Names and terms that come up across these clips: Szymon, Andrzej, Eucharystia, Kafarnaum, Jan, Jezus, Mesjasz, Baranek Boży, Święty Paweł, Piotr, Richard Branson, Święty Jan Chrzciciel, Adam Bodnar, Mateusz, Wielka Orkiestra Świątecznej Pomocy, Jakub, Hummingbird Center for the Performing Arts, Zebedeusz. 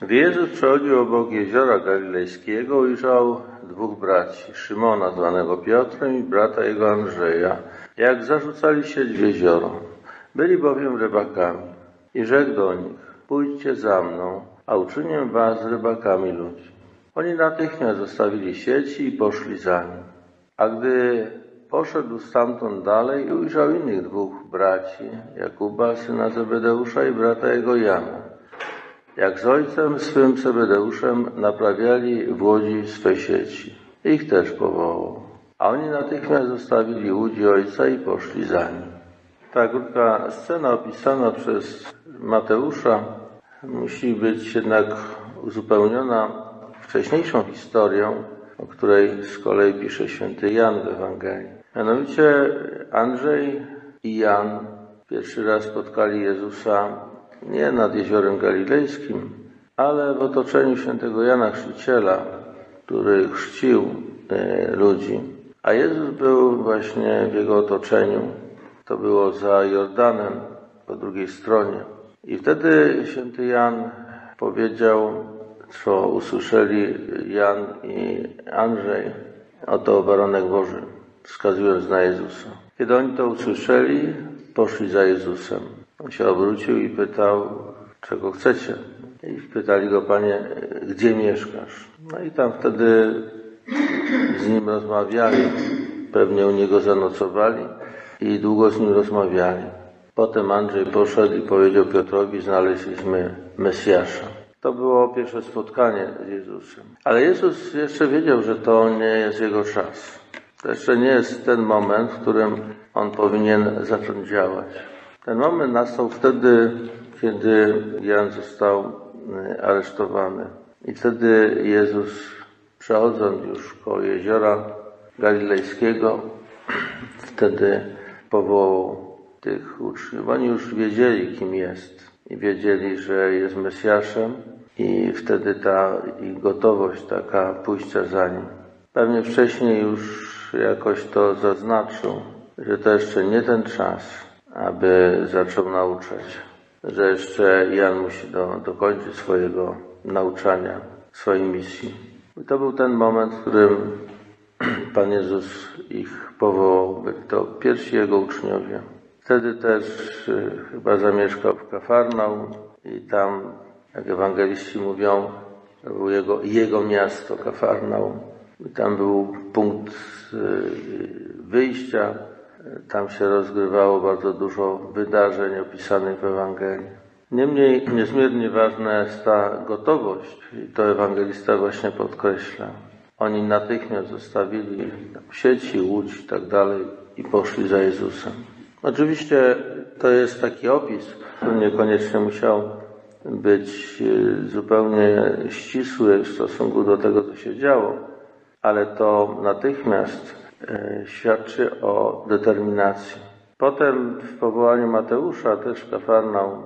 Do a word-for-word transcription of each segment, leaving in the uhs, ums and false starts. Jezus przechodził obok jeziora galilejskiego, ujrzał dwóch braci, Szymona zwanego Piotrem i brata jego Andrzeja, jak zarzucali sieć w jezioro. Byli bowiem rybakami. I rzekł do nich, pójdźcie za mną, a uczynię was rybakami ludzi. Oni natychmiast zostawili sieci i poszli za nim. A gdy poszedł stamtąd dalej, ujrzał innych dwóch braci, Jakuba, syna Zebedeusza i brata jego Jana. Jak z ojcem swym Zebedeuszem naprawiali w łodzi swe sieci. Ich też powołał. A oni natychmiast zostawili łódź ojca i poszli za nim. Ta krótka scena opisana przez Mateusza musi być jednak uzupełniona wcześniejszą historią, o której z kolei pisze święty Jan w Ewangelii. Mianowicie Andrzej i Jan pierwszy raz spotkali Jezusa nie nad jeziorem galilejskim, ale w otoczeniu świętego Jana Chrzciciela, który chrzcił y, ludzi. A Jezus był właśnie w jego otoczeniu. To było za Jordanem, po drugiej stronie. I wtedy święty Jan powiedział, co usłyszeli Jan i Andrzej, oto Baranek Boży, wskazując na Jezusa. Kiedy oni to usłyszeli, poszli za Jezusem. On się obrócił i pytał, czego chcecie. I pytali go, Panie, gdzie mieszkasz? No i tam wtedy z nim rozmawiali. Pewnie u niego zanocowali i długo z nim rozmawiali. Potem Andrzej poszedł i powiedział Piotrowi, znaleźliśmy Mesjasza. To było pierwsze spotkanie z Jezusem. Ale Jezus jeszcze wiedział, że to nie jest Jego czas. To jeszcze nie jest ten moment, w którym On powinien zacząć działać. Ten moment nastał wtedy, kiedy Jan został aresztowany. I wtedy Jezus, przechodząc już koło jeziora galilejskiego, wtedy powołał tych uczniów. Oni już wiedzieli, kim jest. I wiedzieli, że jest Mesjaszem i wtedy ta ich gotowość taka pójścia za Nim. Pewnie wcześniej już jakoś to zaznaczył, że to jeszcze nie ten czas, aby zaczął nauczać, że jeszcze Jan musi do, dokończyć swojego nauczania, swojej misji. I to był ten moment, w którym Pan Jezus ich powołał, byli to pierwsi Jego uczniowie. Wtedy też chyba zamieszkał w Kafarnaum i tam, jak ewangeliści mówią, to było jego, jego miasto Kafarnaum. I tam był punkt wyjścia. Tam się rozgrywało bardzo dużo wydarzeń opisanych w Ewangelii. Niemniej niezmiernie ważna jest ta gotowość i to ewangelista właśnie podkreśla. Oni natychmiast zostawili sieci, łódź i tak dalej i poszli za Jezusem. Oczywiście to jest taki opis, który niekoniecznie musiał być zupełnie ścisły w stosunku do tego, co się działo, ale to natychmiast świadczy o determinacji. Potem w powołaniu Mateusza, też w Kafarnaum,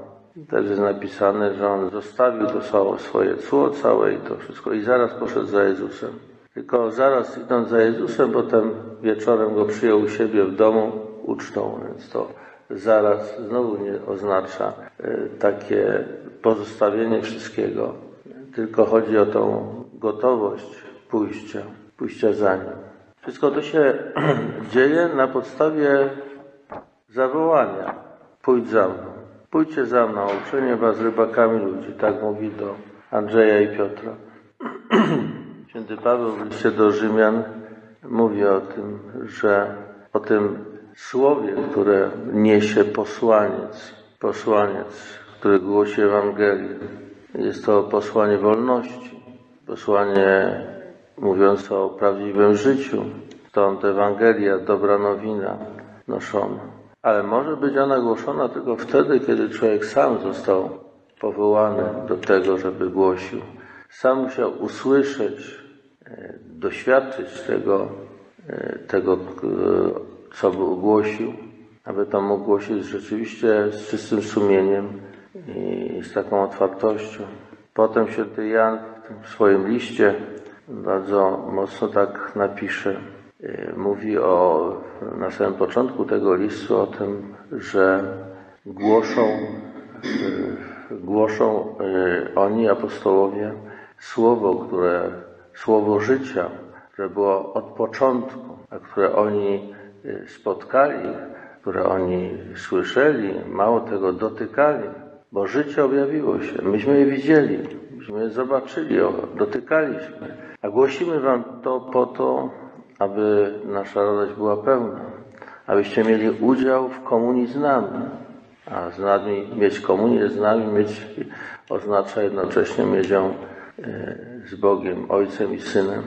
też jest napisane, że on zostawił to całe swoje cło, całe i to wszystko i zaraz poszedł za Jezusem. Tylko zaraz idąc za Jezusem, potem wieczorem go przyjął u siebie w domu ucztą, więc to zaraz znowu nie oznacza takie pozostawienie wszystkiego, tylko chodzi o tą gotowość pójścia, pójścia za nim. Wszystko to się dzieje na podstawie zawołania. Pójdź za mną, pójdźcie za mną, uczynię was rybakami ludzi, tak mówi do Andrzeja i Piotra. Święty Paweł w liście do Rzymian mówi o tym, że o tym słowie, które niesie posłaniec, posłaniec, który głosi Ewangelię. Jest to posłanie wolności, posłanie mówiące o prawdziwym życiu. Stąd Ewangelia, dobra nowina noszona. Ale może być ona głoszona tylko wtedy, kiedy człowiek sam został powołany do tego, żeby głosił. Sam musiał usłyszeć, doświadczyć tego, tego co by ogłosił, aby to mógł głosić rzeczywiście z czystym sumieniem i z taką otwartością. Potem święty Jan w tym swoim liście bardzo mocno tak napisze. Mówi o, na samym początku tego listu o tym, że głoszą głoszą oni, apostołowie, słowo, które, słowo życia, które było od początku, a które oni spotkali, które oni słyszeli, mało tego dotykali, bo życie objawiło się. Myśmy je widzieli, myśmy je zobaczyli, dotykaliśmy. A głosimy wam to po to, aby nasza radość była pełna, abyście mieli udział w komunii z nami. A z nami mieć komunię z nami mieć oznacza jednocześnie mieć ją z Bogiem, Ojcem i Synem.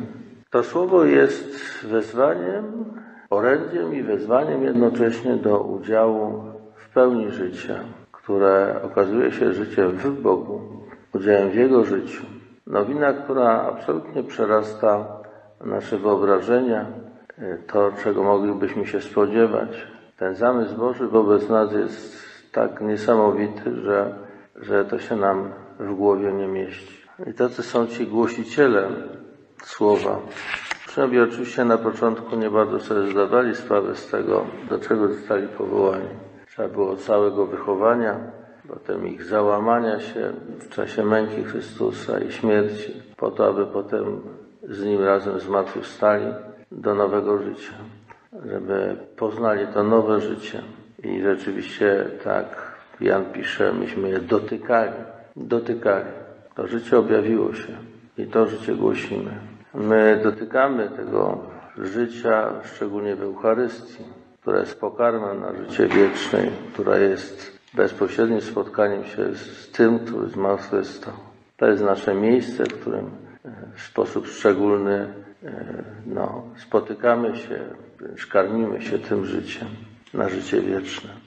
To słowo jest wezwaniem, orędziem i wezwaniem jednocześnie do udziału w pełni życia, które okazuje się życiem w Bogu, udziałem w Jego życiu. Nowina, która absolutnie przerasta nasze wyobrażenia, to, czego moglibyśmy się spodziewać. Ten zamysł Boży wobec nas jest tak niesamowity, że, że to się nam w głowie nie mieści. I tacy są ci głosiciele słowa. Przynajmniej oczywiście na początku nie bardzo sobie zdawali sprawę z tego, do czego zostali powołani. Trzeba było całego wychowania, potem ich załamania się w czasie męki Chrystusa i śmierci, po to, aby potem z Nim razem zmartwychwstali do nowego życia, żeby poznali to nowe życie. I rzeczywiście, tak Jan pisze, myśmy je dotykali, dotykali. To życie objawiło się i to życie głosimy. My dotykamy tego życia, szczególnie w Eucharystii, która jest pokarmem na życie wieczne, która jest bezpośrednim spotkaniem się z tym, który zmartwychwstał. To jest nasze miejsce, w którym w sposób szczególny no, spotykamy się, karmimy się tym życiem na życie wieczne.